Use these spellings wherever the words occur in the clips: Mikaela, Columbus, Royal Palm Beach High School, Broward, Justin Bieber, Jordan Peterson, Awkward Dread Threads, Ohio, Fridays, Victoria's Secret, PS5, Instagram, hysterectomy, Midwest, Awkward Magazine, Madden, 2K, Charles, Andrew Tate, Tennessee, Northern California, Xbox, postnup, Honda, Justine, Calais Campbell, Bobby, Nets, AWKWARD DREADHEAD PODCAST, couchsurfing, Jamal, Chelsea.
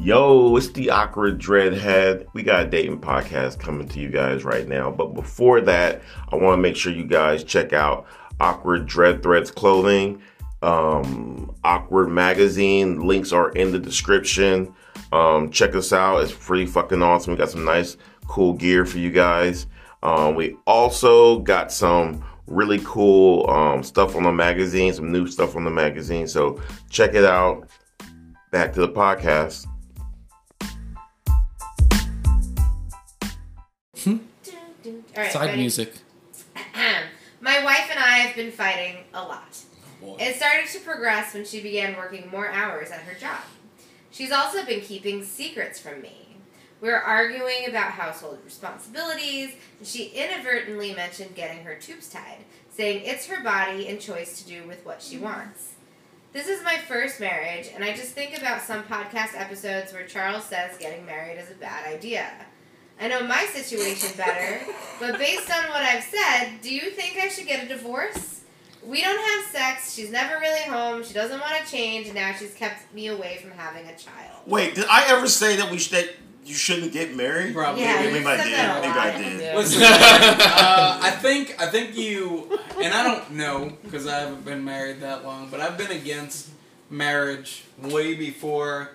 Yo, it's the Awkward Dreadhead. We got a dating podcast coming to you guys right now. But before that, I want to make sure you guys check out Awkward Dread Threads clothing, Awkward Magazine. Links are in the description. Check us out. It's pretty fucking awesome. We got some nice, cool gear for you guys. We also got some really cool stuff on the magazine, some new stuff on the magazine. So check it out. Back to the podcast. Right, side ready? Music. My wife and I have been fighting a lot. Oh, it started to progress when she began working more hours at her job. She's also been keeping secrets from me. We were arguing about household responsibilities, and she inadvertently mentioned getting her tubes tied, saying it's her body and choice to do with what she wants. This is my first marriage, and I just think about some podcast episodes where Charles says getting married is a bad idea. I know my situation better, but based on what I've said, do you think I should get a divorce? We don't have sex, she's never really home, she doesn't want to change, and now she's kept me away from having a child. Wait, did I ever say that you shouldn't get married? Probably. Yeah, maybe I did. Yeah. Listen, I think you, and I don't know because I haven't been married that long, but I've been against marriage way before,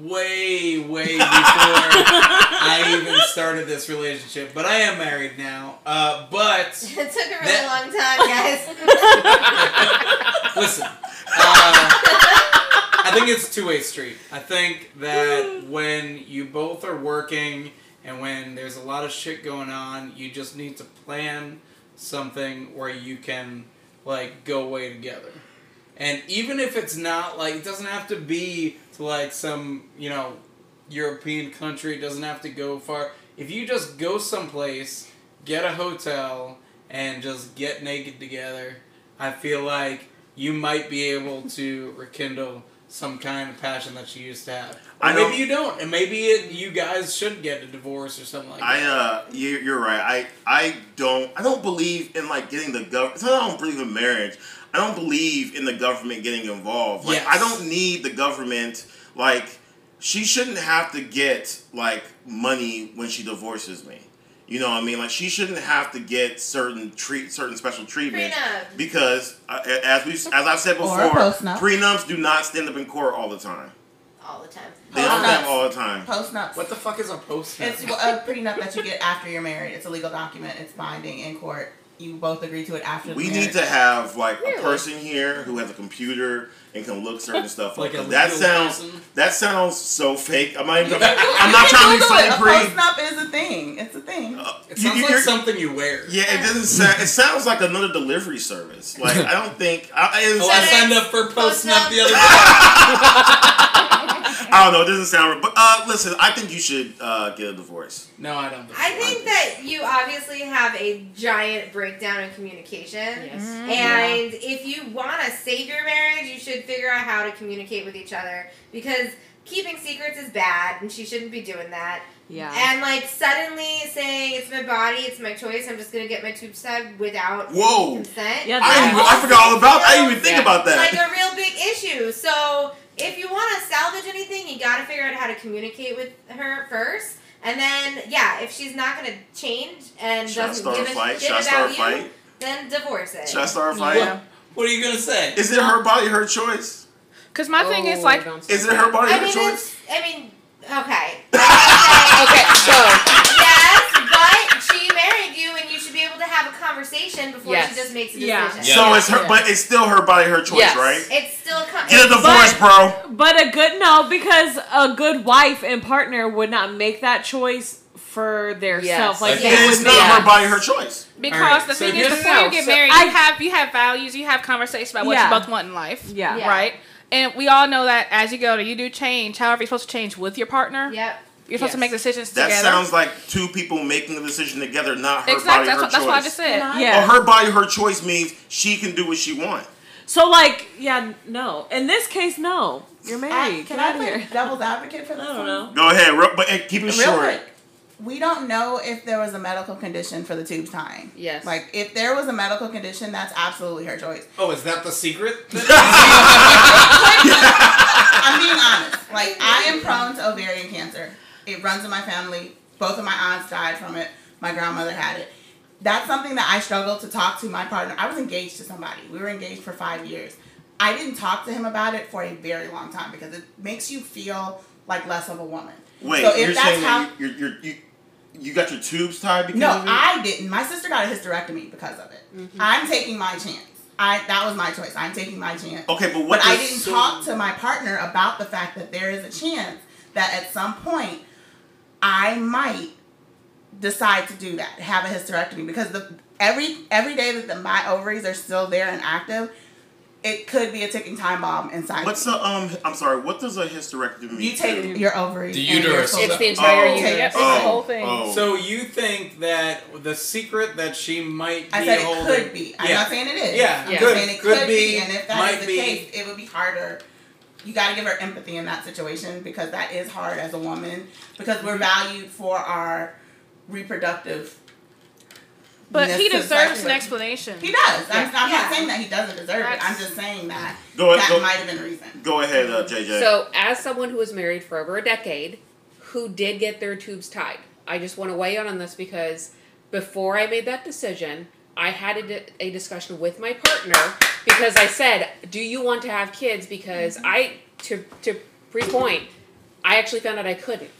way before I even started this relationship. But I am married now. But it took a really long time, guys. Listen. I think it's a two-way street. I think that when you both are working and when there's a lot of shit going on, you just need to plan something where you can, like, go away together. And even if it's not, like, it doesn't have to be to, like, some, you know, European country. It doesn't have to go far. If you just go someplace, get a hotel, and just get naked together, I feel like you might be able to rekindle some kind of passion that you used to have. Maybe you don't, and maybe you guys should get a divorce or something like that. You're right. I don't believe in like getting the government. I don't believe in marriage. I don't believe in the government getting involved. Like, yes. I don't need the government. Like, she shouldn't have to get like money when she divorces me. You know what I mean? Like, she shouldn't have to get certain special treatment because, as I've said before, prenups do not stand up in court all the time. All the time. They don't stand up all the time. Postnups. What the fuck is a postnup? It's a prenup that you get after you're married. It's a legal document. It's binding in court. You both agree to it after the marriage. We need to have, like, a person here who has a computer and can look certain stuff like up. That sounds so fake. I'm not trying to be funny. A postnup is a thing. It's a thing. It sounds like something you wear. Yeah, it doesn't sound... It sounds like another delivery service. Like, I don't think... I signed up for postnup the other day. I don't know. It doesn't sound right. But listen, I think you should get a divorce. No, I don't. I think that you obviously have a giant breakdown in communication. Yes. Mm-hmm. And if you want to save your marriage, you should figure out how to communicate with each other. Because keeping secrets is bad, and she shouldn't be doing that. Yeah. And, like, suddenly saying, it's my body, it's my choice, I'm just going to get my tubes tied without consent. Yeah, I forgot all about that. I didn't even think about that. It's, like, a real big issue. So... if you want to salvage anything, you got to figure out how to communicate with her first. And then, if she's not going to change and doesn't give a shit about you, then divorce it. Should I start a fight? Yeah. What are you going to say? Is it her body, her choice? Because my thing is, like... Is it her body, her choice? Okay. Okay, so... Yes, but she married you and you should be able to have a conversation before she just makes a decision. Yeah. So it's her, but it's still her body, her choice, right? It's still get a divorce, bro. But because a good wife and partner would not make that choice for their self. Like, it's not her body, her choice. Because the thing is, before you get married, you have values, you have conversations about what you both want in life. Yeah. Right? And we all know that as you go older, you do change. However, you're supposed to change with your partner. Yep. You're supposed to make decisions together. That sounds like two people making the decision together, not her body, her choice. That's what I just said. Yeah. Her body, her choice means she can do what she wants. So, like, no. In this case, no. You're married. Can I play devil's advocate for this? I don't know. Go ahead, but keep it short. Quick, we don't know if there was a medical condition for the tubes tying. Yes. Like, if there was a medical condition, that's absolutely her choice. Oh, is that the secret? I'm being honest. Like, I am prone to ovarian cancer. It runs in my family. Both of my aunts died from it. My grandmother had it. That's something that I struggled to talk to my partner. I was engaged to somebody. We were engaged for 5 years. I didn't talk to him about it for a very long time because it makes you feel like less of a woman. Wait, so if you're that's saying how, you got your tubes tied because of it? No, I didn't. My sister got a hysterectomy because of it. Mm-hmm. I'm taking my chance. That was my choice. I'm taking my chance. Okay, but what? But I didn't talk to my partner about the fact that there is a chance that at some point I might decide to do that, have a hysterectomy, because every day that my ovaries are still there and active, it could be a ticking time bomb inside. What's I'm sorry. What does a hysterectomy? You take your ovaries. The uterus. It's the entire uterus. It's the whole thing. Oh. So you think that the secret that she might be holding? I said it could be. I'm not saying it is. Yeah. I'm saying it could be. And if that is the case, it would be harder. You got to give her empathy in that situation because that is hard as a woman because we're valued for our reproductive. But he deserves an explanation. He does. I'm not saying that he doesn't deserve it. I'm just saying that that might have been a reason. Go ahead, JJ. So, as someone who was married for over a decade, who did get their tubes tied, I just want to weigh in on this because before I made that decision, I had a discussion with my partner because I said, "Do you want to have kids?" Because to pre-point, I actually found out I couldn't.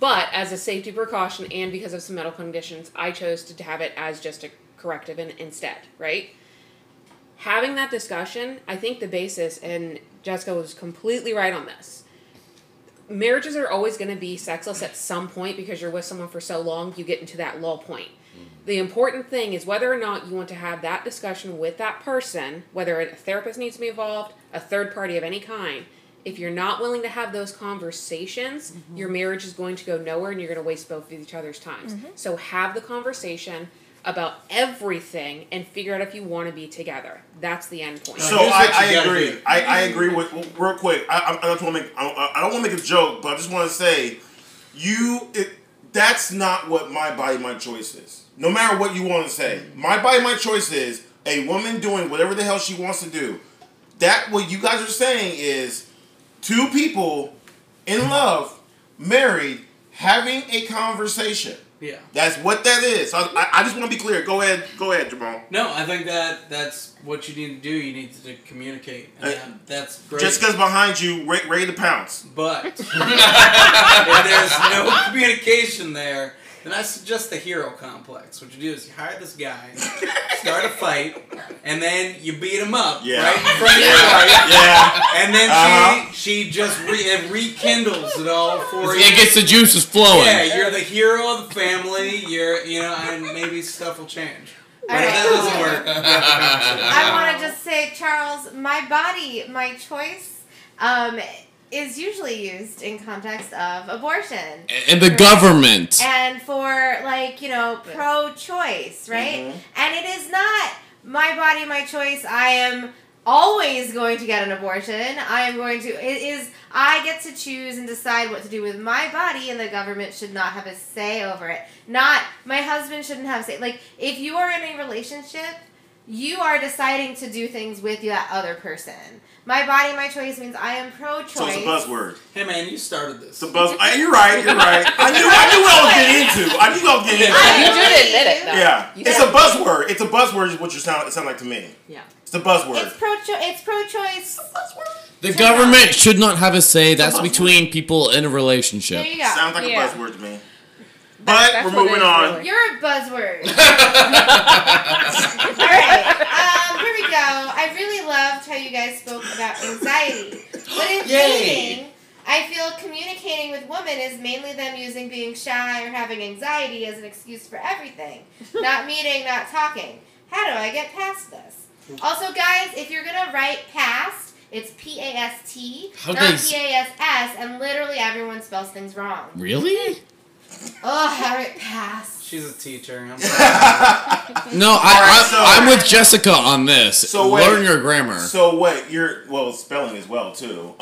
But as a safety precaution and because of some medical conditions, I chose to have it as just a corrective instead, right? Having that discussion, I think the basis, and Jessica was completely right on this, marriages are always going to be sexless at some point because you're with someone for so long, you get into that lull point. The important thing is whether or not you want to have that discussion with that person, whether a therapist needs to be involved, a third party of any kind. If you're not willing to have those conversations, your marriage is going to go nowhere and you're going to waste both of each other's times. So have the conversation about everything and figure out if you want to be together. That's the end point. So I agree. I agree with, real quick, I don't want to make a joke, but I just want to say, that's not what my body, my choice is. No matter what you want to say, my body, my choice is a woman doing whatever the hell she wants to do. That, what you guys are saying is, two people in love, married, having a conversation. Yeah. That's what that is. I just want to be clear. Go ahead, Jamal. No, I think that's what you need to do. You need to communicate. And that's great. Jessica's behind you, ready to pounce. But if there's no communication there, then I suggest the hero complex. What you do is you hire this guy, start a fight, and then you beat him up, right in front of your wife. Yeah. And then she just rekindles it all for you. It gets the juices flowing. Yeah, you're the hero of the family. And maybe stuff will change. Right. That doesn't work. I want to just say, Charles, my body, my choice. Is usually used in context of abortion. And the government. And for, pro-choice, right? Mm-hmm. And it is not my body, my choice. I am always going to get an abortion. I get to choose and decide what to do with my body, and the government should not have a say over it. Not, my husband shouldn't have a say. Like, if you are in a relationship, you are deciding to do things with that other person. My body, my choice means I am pro-choice. So it's a buzzword. Hey man, you started this. It's a buzz. You're right. I knew what I was getting into. You did admit it though. Yeah. It's a buzzword. It's a buzzword is what it sound like to me. Yeah. It's a buzzword. It's pro-choice. The government should not have a say. That's between people in a relationship. There you go. Sounds like a buzzword to me. But we're moving on. Really. You're a buzzword. All right. Here we go. I really loved how you guys spoke about anxiety. But in dating, I feel communicating with women is mainly them using being shy or having anxiety as an excuse for everything. Not meeting, not talking. How do I get past this? Also, guys, if you're going to write past, it's PAST, not PASS, and literally everyone spells things wrong. Really? How it passed. She's a teacher. I'm sorry. No, I'm with Jessica on this. So learn your grammar. So wait, spelling as well too.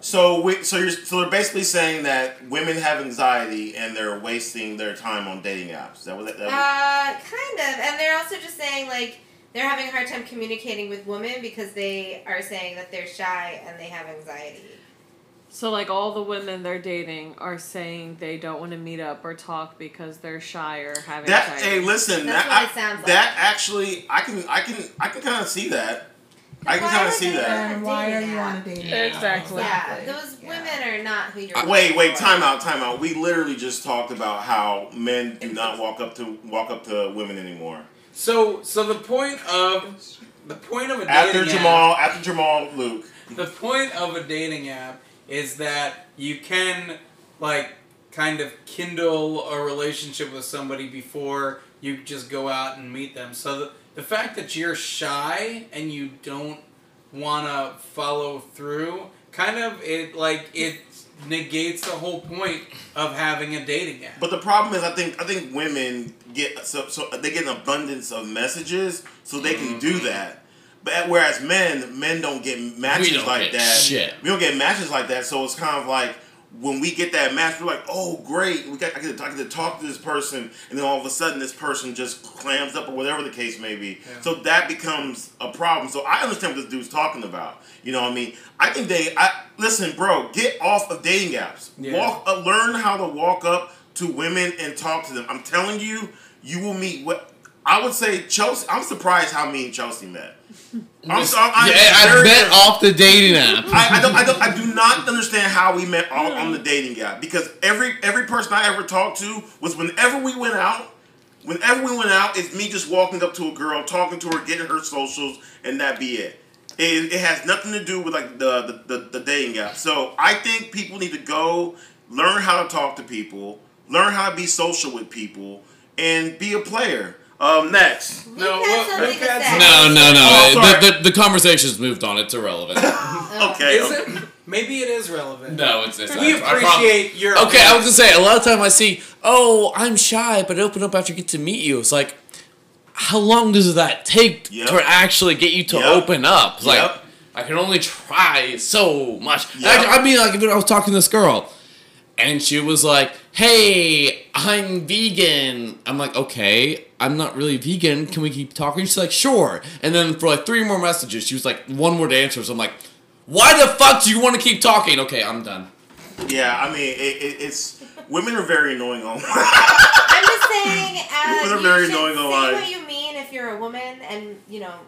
So they're basically saying that women have anxiety and they're wasting their time on dating apps. Kind of, and they're also just saying they're having a hard time communicating with women because they are saying that they're shy and they have anxiety. So, like, all the women they're dating are saying they don't want to meet up or talk because they're shy or having anxiety. Hey, listen, I can kind of see that. I can kind of see that. And why are you on a dating app? Exactly. Yeah, those women are not who you're. Wait, time out. We literally just talked about how men do not walk up to women anymore. So the point of a dating app after Jamal, Luke. The point of a dating app is that you can, like, kind of kindle a relationship with somebody before you just go out and meet them. So the fact that you're shy and you don't want to follow through, kind of, it negates the whole point of having a dating app. But the problem is, I think women get, so they get an abundance of messages, so they can do that. But whereas men don't get matches We don't get matches like that. So it's kind of like when we get that match, we're like, "Oh, great! I get to talk to this person," and then all of a sudden, this person just clams up or whatever the case may be. Yeah. So that becomes a problem. So I understand what this dude's talking about. You know what I mean? Listen, bro, get off of dating apps. Yeah. Learn how to walk up to women and talk to them. I'm telling you, you will meet what. I would say Chelsea. I'm surprised how mean Chelsea met. I met off the dating app. I do not understand how we met on the dating app, because every person I ever talked to was whenever we went out, it's me just walking up to a girl, talking to her, getting her socials, and that be it. It has nothing to do with like the dating app. So I think people need to go learn how to talk to people, learn how to be social with people, and be a player. Next. No. The conversation's moved on. It's irrelevant. Okay. Is it? Maybe it is relevant. No, it's not. We appreciate your opinion. Okay, I was going to say, a lot of time I see, oh, I'm shy, but open up after you get to meet you. It's like, how long does that take to actually get you to open up? It's like, I can only try so much. Yep. I mean, like, if I was talking to this girl, and she was like, hey, I'm vegan. I'm like, okay, I'm not really vegan. Can we keep talking? She's like, sure. And then for like 3 more messages, she was like, one word answers. I'm like, why the fuck do you want to keep talking? Okay, I'm done. Yeah, I mean, it's women are very annoying online. I'm just saying, women are very annoying online. Say what you mean if you're a woman, and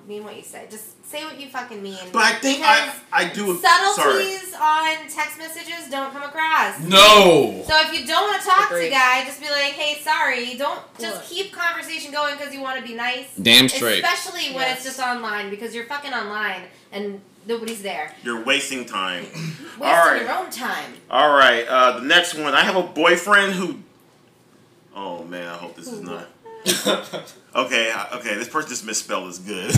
mean what you say. Just say what you fucking mean. But I think I do. Subtleties on text messages don't come across. No. So if you don't want to talk to a guy, just be like, hey, sorry. Don't just keep conversation going because you want to be nice. Damn straight. Especially when it's just online, because you're fucking online and nobody's there. You're wasting time. Wasting your own time. All right. The next one. I have a boyfriend who. Oh man, I hope this is not. Okay. This person just misspelled is good.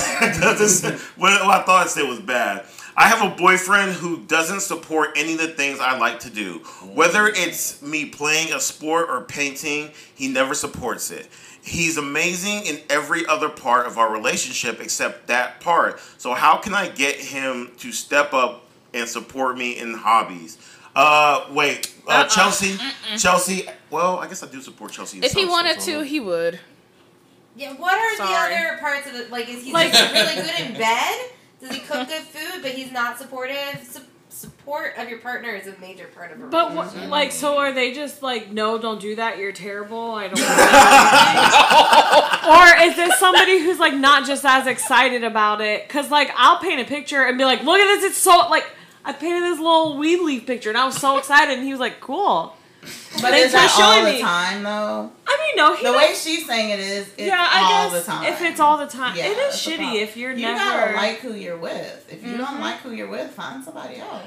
What I thought I said was bad. I have a boyfriend who doesn't support any of the things I like to do. Whether it's me playing a sport or painting, he never supports it. He's amazing in every other part of our relationship except that part. So how can I get him to step up and support me in hobbies? Chelsea. Well, I guess I do support Chelsea. If he wanted to, he would. Yeah, what are the other parts of it? Like, is he really good in bed? Does he cook good food, but he's not supportive? Support of your partner is a major part of a relationship. But, so are they just like, no, don't do that, you're terrible, I don't want to do. Or is this somebody who's, like, not just as excited about it? Because, like, I'll paint a picture and be like, look at this, it's so, like, I painted this little weed leaf picture, and I was so excited, and he was like, cool. But is that all the time, though? I mean, no. The way she's saying it is, it's all the time. If it's all the time, it is shitty if you're never... You gotta like who you're with. If you don't like who you're with, find somebody else.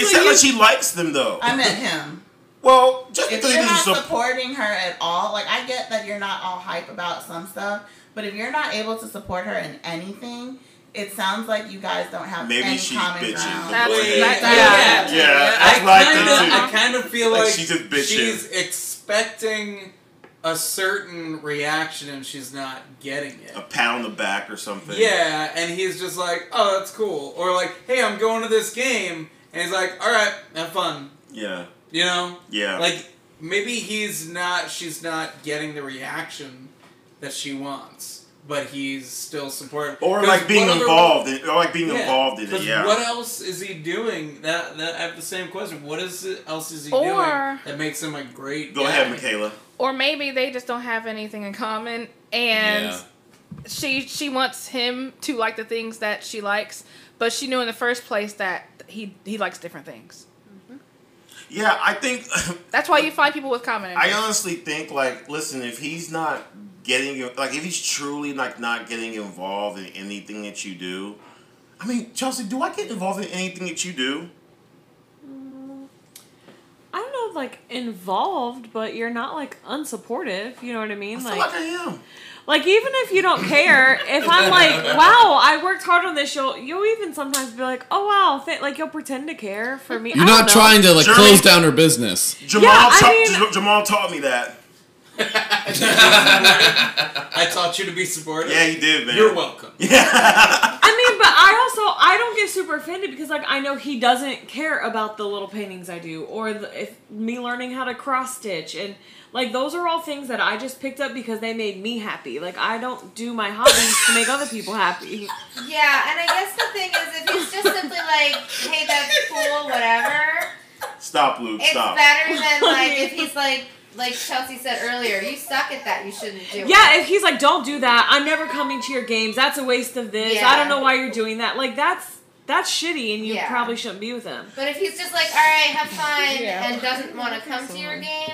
It sounds like she likes them, though. I meant him. Well, just if you're not supporting her at all, like, I get that you're not all hype about some stuff, but if you're not able to support her in anything... It sounds like you guys don't have any common ground. Maybe she's bitching. I kind of feel like she's expecting a certain reaction and she's not getting it. A pat on the back or something. Yeah, and he's just like, oh, that's cool. Or like, hey, I'm going to this game. And he's like, all right, have fun. Yeah. You know? Yeah. Like, maybe she's not getting the reaction that she wants. but he's still supportive. Or like being involved. Or like being involved in it. Yeah. What else is he doing? That I have the same question. What else is he doing that makes him a great guy? Go ahead, Mikaela. Or maybe they just don't have anything in common, and she wants him to like the things that she likes, but she knew in the first place that he likes different things. Mm-hmm. Yeah, I think... That's why you find people with common interests. I honestly think, like, listen, if he's not getting... Like, if he's truly, like, not getting involved in anything that you do... I mean, Chelsea, do I get involved in anything that you do? I don't know, like, involved, but you're not, like, unsupportive. You know what I mean? I feel like I am. Like, even if you don't care, if I'm like, wow, I worked hard on this, you'll even sometimes be like, oh, wow, like, you'll pretend to care for me. You're not trying to, like, close down her business. Jamal taught me that. I taught you to be supportive. Yeah, you did, man. You're welcome. Yeah. I mean, but I don't get super offended because, like, I know he doesn't care about the little paintings I do or me learning how to cross stitch and... Like, those are all things that I just picked up because they made me happy. Like, I don't do my hobbies to make other people happy. Yeah, and I guess the thing is, if he's just simply like, hey, that's cool, whatever. Stop, Luke, stop. It's better than, like, if he's like Chelsea said earlier, you suck at that, you shouldn't do it. Yeah, if he's like, don't do that, I'm never coming to your games, that's a waste of this, I don't know why you're doing that. Like, that's shitty, and you probably shouldn't be with him. But if he's just like, all right, have fun, and doesn't want to come to your game...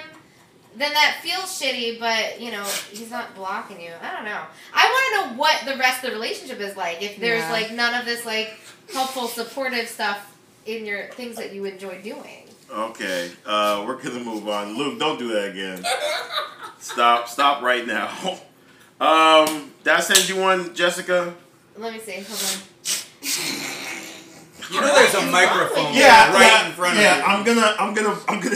Then that feels shitty, but, you know, he's not blocking you. I don't know. I want to know what the rest of the relationship is like. If there's, like, none of this, like, helpful, supportive stuff in your things that you enjoy doing. Okay. We're going to move on. Luke, don't do that again. Stop right now. Did I send you one, Jessica? Let me see. Hold on. You know there's a microphone in front of you. I'm gonna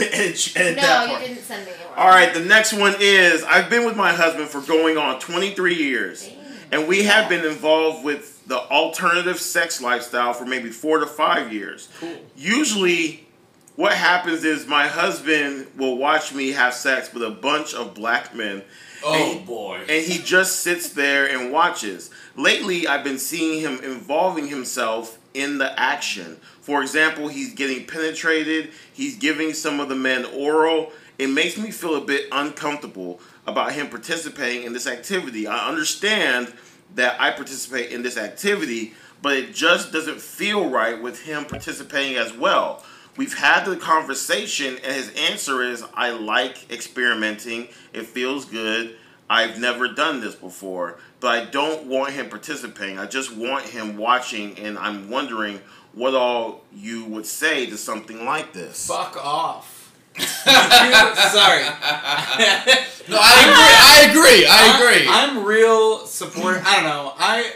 edit that part. No, you didn't send me one. All right, the next one is, I've been with my husband for going on 23 years, and we have been involved with the alternative sex lifestyle for maybe 4 to 5 years. Cool. Usually, what happens is my husband will watch me have sex with a bunch of black men. Oh boy. And he just sits there and watches. Lately, I've been seeing him involving himself in the action. For example, he's getting penetrated, he's giving some of the men oral. It makes me feel a bit uncomfortable about him participating in this activity. I understand that I participate in this activity, but it just doesn't feel right with him participating as well. We've had the conversation, and his answer is, I like experimenting, it feels good, I've never done this before, but I don't want him participating. I just want him watching, and I'm wondering what all you would say to something like this. Fuck off. Sorry. No, I agree. I'm real supportive. I don't know. I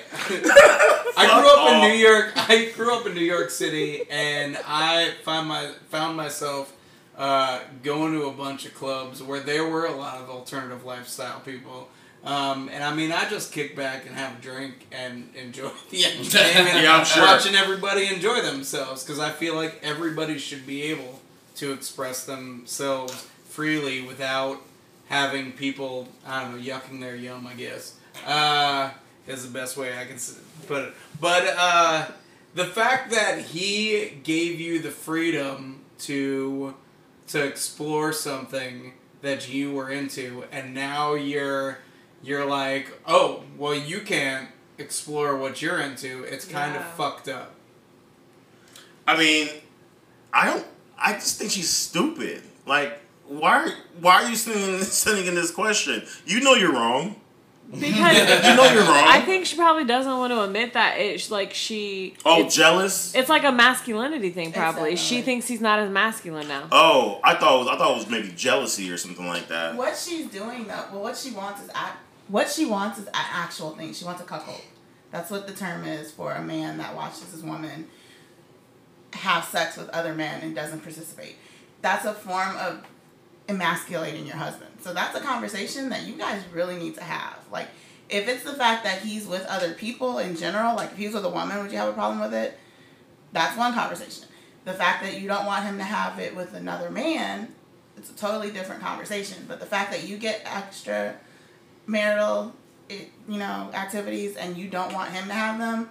grew up in New York City, and I found myself going to a bunch of clubs where there were a lot of alternative lifestyle people. And I mean, I just kick back and have a drink and enjoy the entertainment. Yeah, I'm sure. Watching everybody enjoy themselves, because I feel like everybody should be able to express themselves freely without having people, I don't know, yucking their yum, I guess. Is the best way I can put it. But the fact that he gave you the freedom to explore something that you were into, and now you're like, oh, well, you can't explore what you're into. It's kind of fucked up. I mean, I just think she's stupid. Like, why are you sitting in this question? You know you're wrong. Because you know you're wrong. I think she probably doesn't want to admit that. It's like she... Oh, jealous? It's like a masculinity thing, probably. Exactly. She thinks he's not as masculine now. Oh, I thought it was maybe jealousy or something like that. What she's doing, though... Well, what she wants is an actual thing. She wants a cuckold. That's what the term is for a man that watches his woman have sex with other men and doesn't participate. That's a form of emasculating your husband. So that's a conversation that you guys really need to have. Like, if it's the fact that he's with other people in general, like if he's with a woman, would you have a problem with it? That's one conversation. The fact that you don't want him to have it with another man, it's a totally different conversation. But the fact that you get extra marital activities and you don't want him to have them,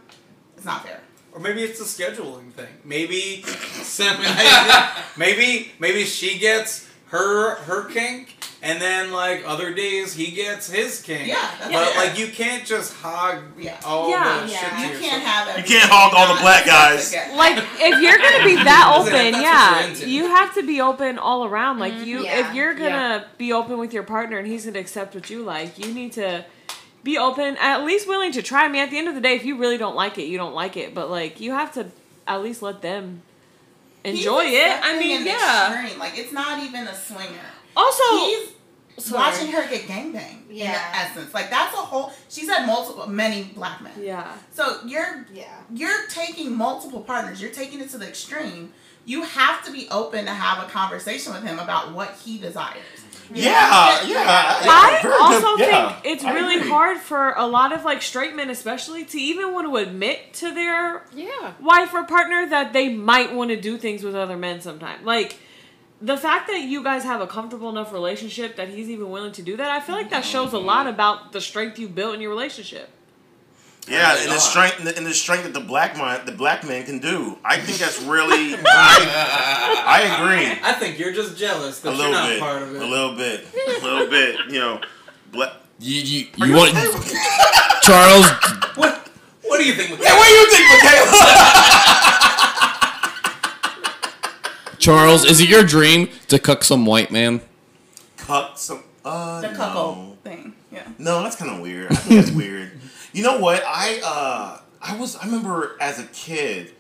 it's not fair. Or maybe it's a scheduling thing. Maybe maybe she gets her kink and then like other days he gets his kink. Yeah, that's but fair. Like you can't just hog all the shit. You can't have it. You can't hog all the black guys. Like if you're gonna be that open, you have to be open all around. Like if you're gonna be open with your partner and he's gonna accept what you like, you need to be open, at least willing to try. I mean, at the end of the day, if you really don't like it, you don't like it. But, like, you have to at least let them enjoy it. I mean, extreme. Like, it's not even a swinger. Also, he's watching her get gangbanged in essence. Like, that's a whole... She's had many black men. Yeah. So, you're taking multiple partners. You're taking it to the extreme. You have to be open to have a conversation with him about what he desires. I also think it's really hard for a lot of like straight men especially to even want to admit to their wife or partner that they might want to do things with other men sometimes. Like the fact that you guys have a comfortable enough relationship that he's even willing to do that, I feel like that shows a lot about the strength you built in your relationship. Yeah, and the strength that the black man can do. I think that's really. I agree. I think you're just jealous because you're not part of it. A little bit. You know, black. You want Charles? What do you think? Mikaela? Yeah, what do you think, Mikaela? Charles, is it your dream to cuck some white man? Cuck some? The cuckold thing. Yeah. No, that's kind of weird. I think that's weird. You know what? I remember as a kid,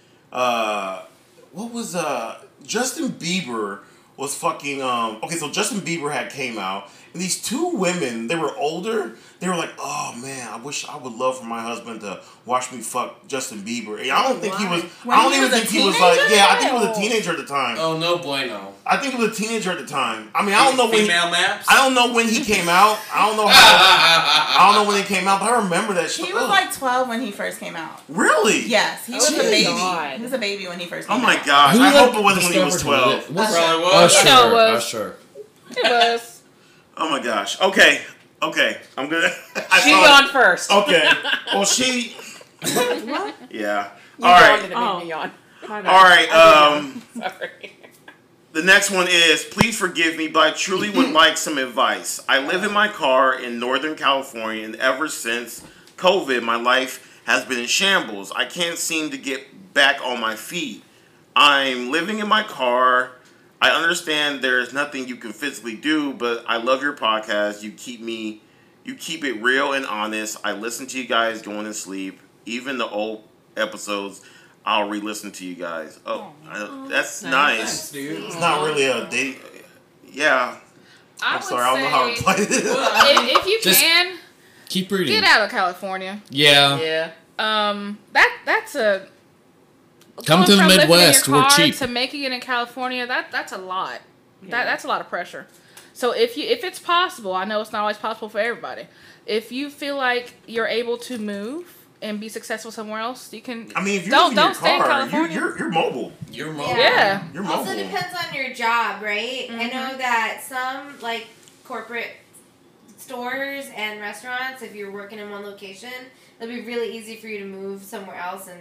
Justin Bieber was fucking, so Justin Bieber had came out, and these two women, they were older, they were like, oh man, I would love for my husband to watch me fuck Justin Bieber. And I don't think he was, I think he was a teenager at the time. Oh, no bueno. I think he was a teenager at the time. I mean, I don't know when he came out. I don't know when he came out, but I remember that shit. He was like 12 when he first came out. Really? Yes, he was a baby. God. He was a baby when he first came out. Oh my gosh, I hope it wasn't when he was 12. It probably was. Usher. It was. Oh my gosh. Okay. I'm gonna. She yawned first. Okay. Well, she. What? Yeah. All right. All right. Sorry. The next one is "Please Forgive Me," but I truly would like some advice. I live in my car in Northern California, and ever since COVID, my life has been in shambles. I can't seem to get back on my feet. I'm living in my car. I understand there's nothing you can physically do, but I love your podcast. You keep it real and honest. I listen to you guys going to sleep. Even the old episodes, I'll re-listen to you guys. Oh, that's nice. Dude. It's not really a date. Yeah. I'm sorry. I don't know how to play this. Well, if you can, keep reading. Get out of California. Yeah. That's a. Come to the Midwest. We're cheap. To making it in California, that's a lot. Yeah. That's a lot of pressure. So if it's possible, I know it's not always possible for everybody. If you feel like you're able to move and be successful somewhere else, you can. I mean, if you're don't stay in California. You're mobile. Yeah. You're mobile. Also depends on your job, right? Mm-hmm. I know that some like corporate stores and restaurants, if you're working in one location, it'll be really easy for you to move somewhere else and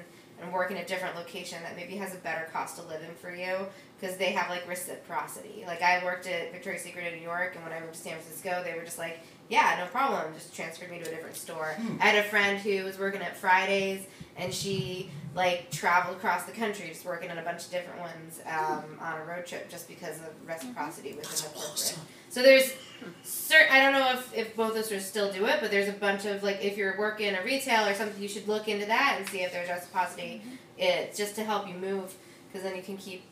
work in a different location that maybe has a better cost of living for you because they have, like, reciprocity. Like, I worked at Victoria's Secret in New York, and when I moved to San Francisco, they were just like, yeah, no problem, just transferred me to a different store. I had a friend who was working at Fridays, and she, like, traveled across the country just working on a bunch of different ones on a road trip just because of reciprocity within the corporate. Awesome. So there's certain, I don't know if both of us still do it, but there's a bunch of, like, if you're working a retail or something, you should look into that and see if there's reciprocity. It's just to help you move, because then you can keep,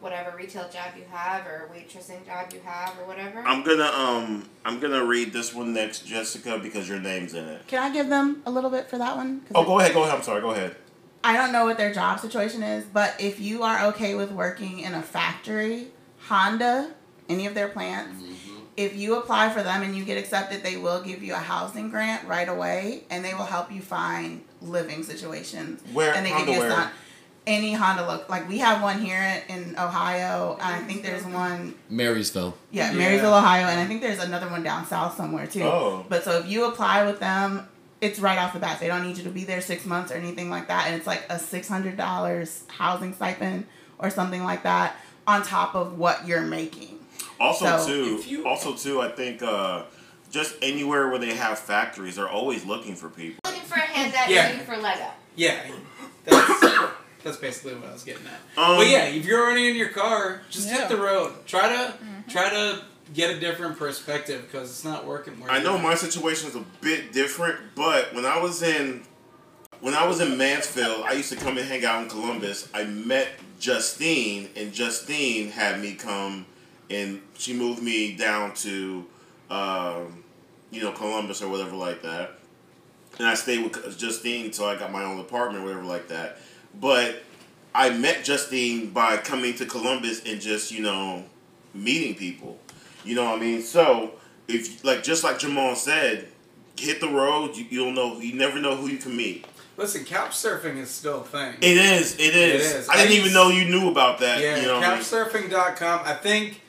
whatever retail job you have or waitressing job you have or whatever. I'm gonna read this one next, Jessica, because your name's in it. Can I give them a little bit for that one? Oh, go ahead. I'm sorry. Go ahead. I don't know what their job situation is, but if you are okay with working in a factory, Honda, any of their plants, if you apply for them and you get accepted, they will give you a housing grant right away, and they will help you find living situations. Where? And they give you any Honda look. Like, we have one here in Ohio, and I think there's one... Marysville. Yeah, Marysville, Ohio, and I think there's another one down south somewhere, too. Oh. But so if you apply with them... it's right off the bat. They don't need you to be there 6 months or anything like that. And it's like a $600 housing stipend or something like that on top of what you're making. Also, I think just anywhere where they have factories, they're always looking for people. Looking for a hand that looking for Lego. Yeah. That's basically what I was getting at. But yeah, if you're already in your car, just hit the road. Try to get a different perspective because it's not working. I know my situation is a bit different, but when I was in Mansfield, I used to come and hang out in Columbus. I met Justine, and Justine had me come, and she moved me down to, Columbus or whatever like that. And I stayed with Justine until I got my own apartment or whatever like that. But I met Justine by coming to Columbus and just, meeting people. You know what I mean? So, just like Jamal said, hit the road. You never know who you can meet. Listen, couchsurfing is still a thing. It is. I didn't even know you knew about that. Yeah, you know couchsurfing.com. I think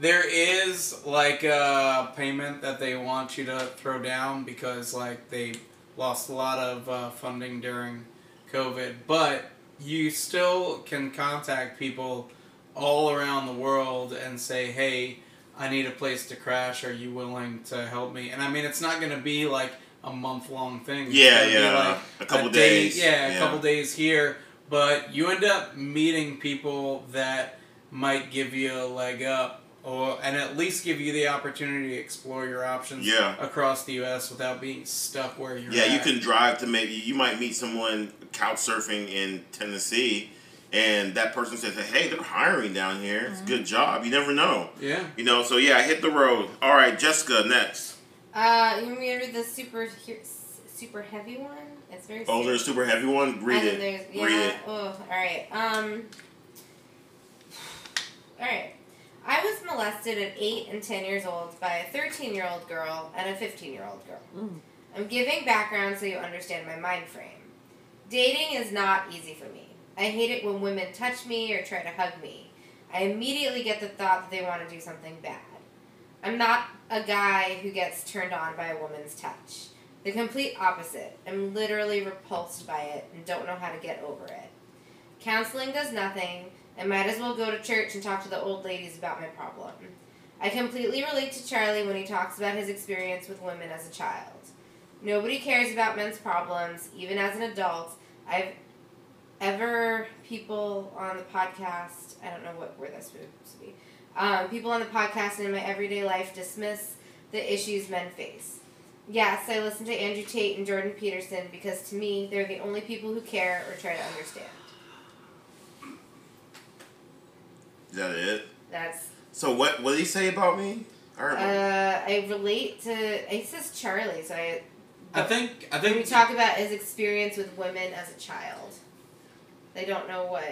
there is, a payment that they want you to throw down because, they lost a lot of funding during COVID. But you still can contact people all around the world and say, hey, I need a place to crash. Are you willing to help me? And I mean, it's not going to be like a month-long thing. It's gonna be a couple days. A couple days here. But you end up meeting people that might give you a leg up and at least give you the opportunity to explore your options across the U.S. without being stuck where you're at. Yeah, you can drive to you might meet someone couch surfing in Tennessee. And that person says, hey, they're hiring down here. It's a good job. You never know. Yeah. Hit the road. All right, Jessica, next. You want me to read the super heavy one? It's very super. Oh, there's a super heavy one? Read it. Oh, all right. All right. I was molested at 8 and 10 years old by a 13-year-old girl and a 15-year-old girl. Mm. I'm giving background so you understand my mind frame. Dating is not easy for me. I hate it when women touch me or try to hug me. I immediately get the thought that they want to do something bad. I'm not a guy who gets turned on by a woman's touch. The complete opposite. I'm literally repulsed by it and don't know how to get over it. Counseling does nothing. I might as well go to church and talk to the old ladies about my problem. I completely relate to Charlie when he talks about his experience with women as a child. Nobody cares about men's problems. Even as an adult, people on the podcast, I don't know where that's supposed to be, people on the podcast and in my everyday life dismiss the issues men face. Yes, I listen to Andrew Tate and Jordan Peterson because to me, they're the only people who care or try to understand. Is that it? So what did he say about me? I relate to, it says Charlie, so I think we talk about his experience with women as a child. They don't know what.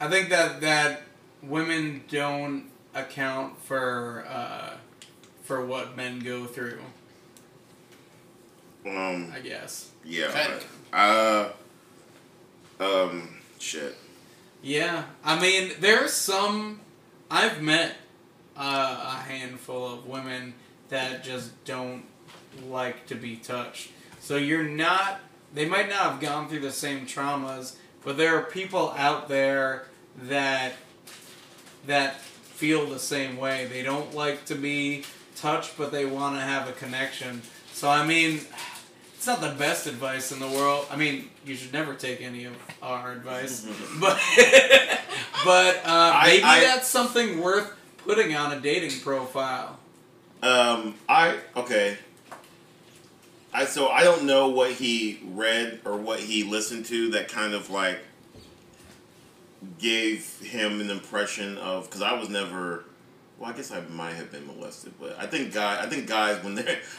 I think that women don't account for what men go through. I guess. Yeah. Shit. Yeah. I mean, there's some. I've met a handful of women that just don't like to be touched. So you're not. They might not have gone through the same traumas. But there are people out there that feel the same way. They don't like to be touched, but they want to have a connection. So, I mean, it's not the best advice in the world. I mean, you should never take any of our advice. But maybe that's something worth putting on a dating profile. Okay. So I don't know what he read or what he listened to that kind of gave him an impression of, because I was never, well, I guess I might have been molested, but I think guys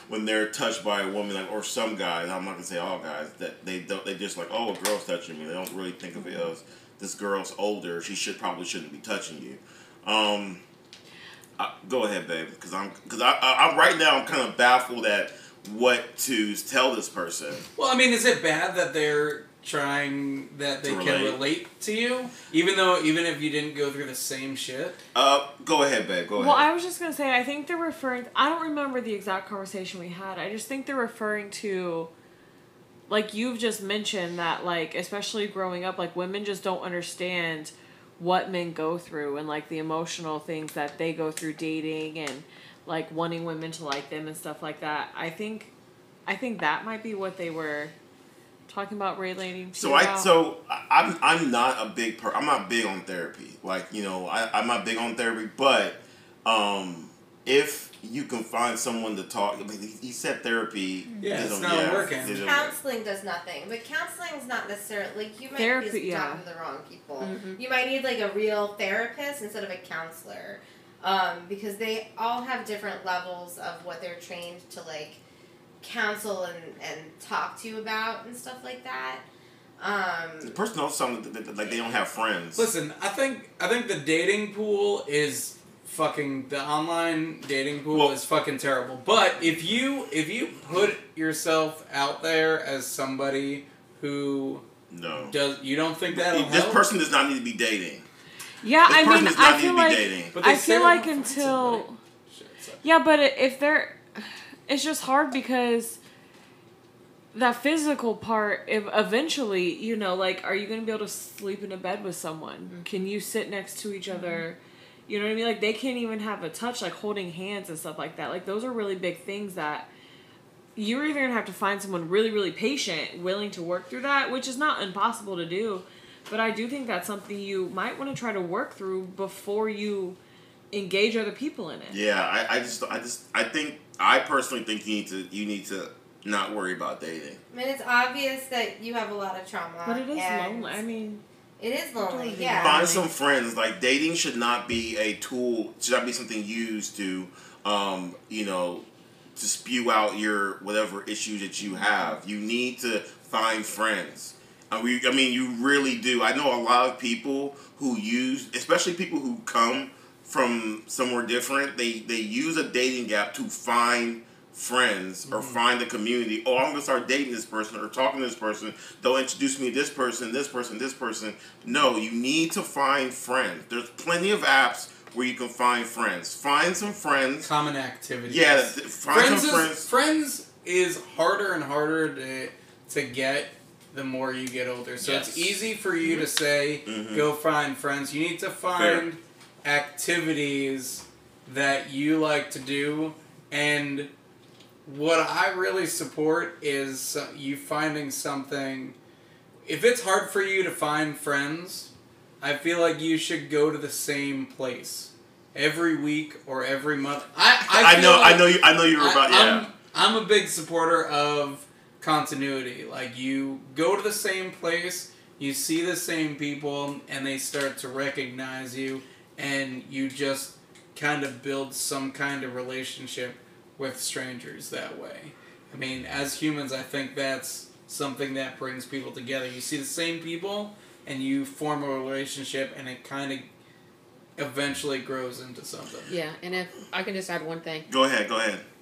when they're touched by a woman, or some guys, I'm not gonna say all guys, that they just oh, a girl's touching me. They don't really think of it as this girl's older, she probably shouldn't be touching you. Go ahead, babe, because I'm right now I'm kind of baffled at what to tell this person. Well, I mean, is it bad that they're trying that they can relate to you, even if you didn't go through the same shit? Go ahead, babe. Go ahead. Well, I was just gonna say, I think they're referring. I don't remember the exact conversation we had. I just think they're referring to like you've just mentioned that, like, especially growing up, like, women just don't understand what men go through and, like, the emotional things that they go through dating and, like, wanting women to like them and stuff like that. I think that might be what they were talking about relating to. I'm not big on therapy. Like, you know, I'm not big on therapy, but if you can find someone to talk, I mean, he said therapy. Yeah, it's not working. Counseling does nothing, but counseling's not necessarily, like, you might be talking to the wrong people. Mm-hmm. You might need, like, a real therapist instead of a counselor, because they all have different levels of what they're trained to, like, counsel and talk to you about and stuff like that. The person also sounds like they don't have friends. Listen, I think the dating pool is fucking, the online dating pool is fucking terrible. But if you put yourself out there as somebody who you don't think that'll help? This person does not need to be dating. Yeah, this it's just hard because that physical part, if eventually, you know, like, are you going to be able to sleep in a bed with someone? Mm-hmm. Can you sit next to each other? You know what I mean? Like, they can't even have a touch, like holding hands and stuff like that. Like, those are really big things that you're either going to have to find someone really, really patient, willing to work through that, which is not impossible to do. But I do think that's something you might want to try to work through before you engage other people in it. Yeah, I personally think you need to not worry about dating. I mean, it's obvious that you have a lot of trauma. But it is lonely. I mean, it is lonely. Yeah. Find some friends. Like, dating should not be a tool. Should not be something used to, you know, to spew out your whatever issues that you have. You need to find friends. I mean, you really do. I know a lot of people who use, especially people who come from somewhere different, they use a dating app to find friends or find a community. Oh, I'm going to start dating this person or talking to this person. They'll introduce me to this person, this person, this person. No, you need to find friends. There's plenty of apps where you can find friends. Find some friends. Common activities. Yeah, find some friends. Friends is harder and harder to get the more you get older. So it's easy for you to say, go find friends. You need to find activities that you like to do, and what I really support is you finding something. If it's hard for you to find friends, I feel like you should go to the same place every week or every month. I'm a big supporter of continuity. Like, you go to the same place, you see the same people, and they start to recognize you. And you just kind of build some kind of relationship with strangers that way. I mean, as humans, I think that's something that brings people together. You see the same people, and you form a relationship, and it kind of eventually grows into something. Yeah, and if I can just add one thing. Go ahead.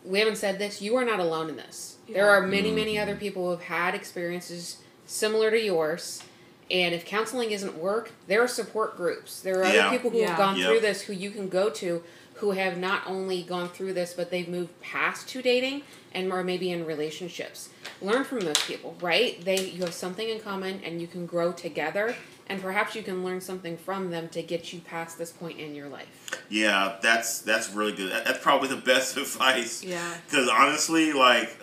We haven't said this. You are not alone in this. Yeah. There are many, many other people who have had experiences similar to yours. And if counseling isn't work, there are support groups. There are other people who have gone through this who you can go to who have not only gone through this, but they've moved past to dating and are maybe in relationships. Learn from those people, right? You have something in common and you can grow together. And perhaps you can learn something from them to get you past this point in your life. Yeah, that's really good. That's probably the best advice. Yeah. Because honestly, like,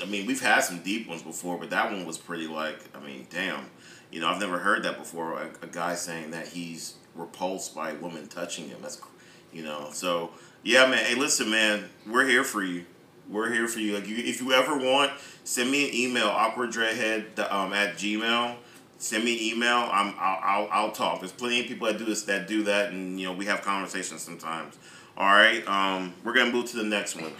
I mean, we've had some deep ones before, but that one was pretty, like, I mean, damn. You know, I've never heard that before, a guy saying that he's repulsed by a woman touching him. That's, you know, so, yeah, man. Hey, listen, man, we're here for you. We're here for you. Like, if you ever want, send me an email, awkwarddreadhead @gmail. Send me an email. I'll talk. There's plenty of people that do this, that do that, and, you know, we have conversations sometimes. All right, we're going to move to the next one.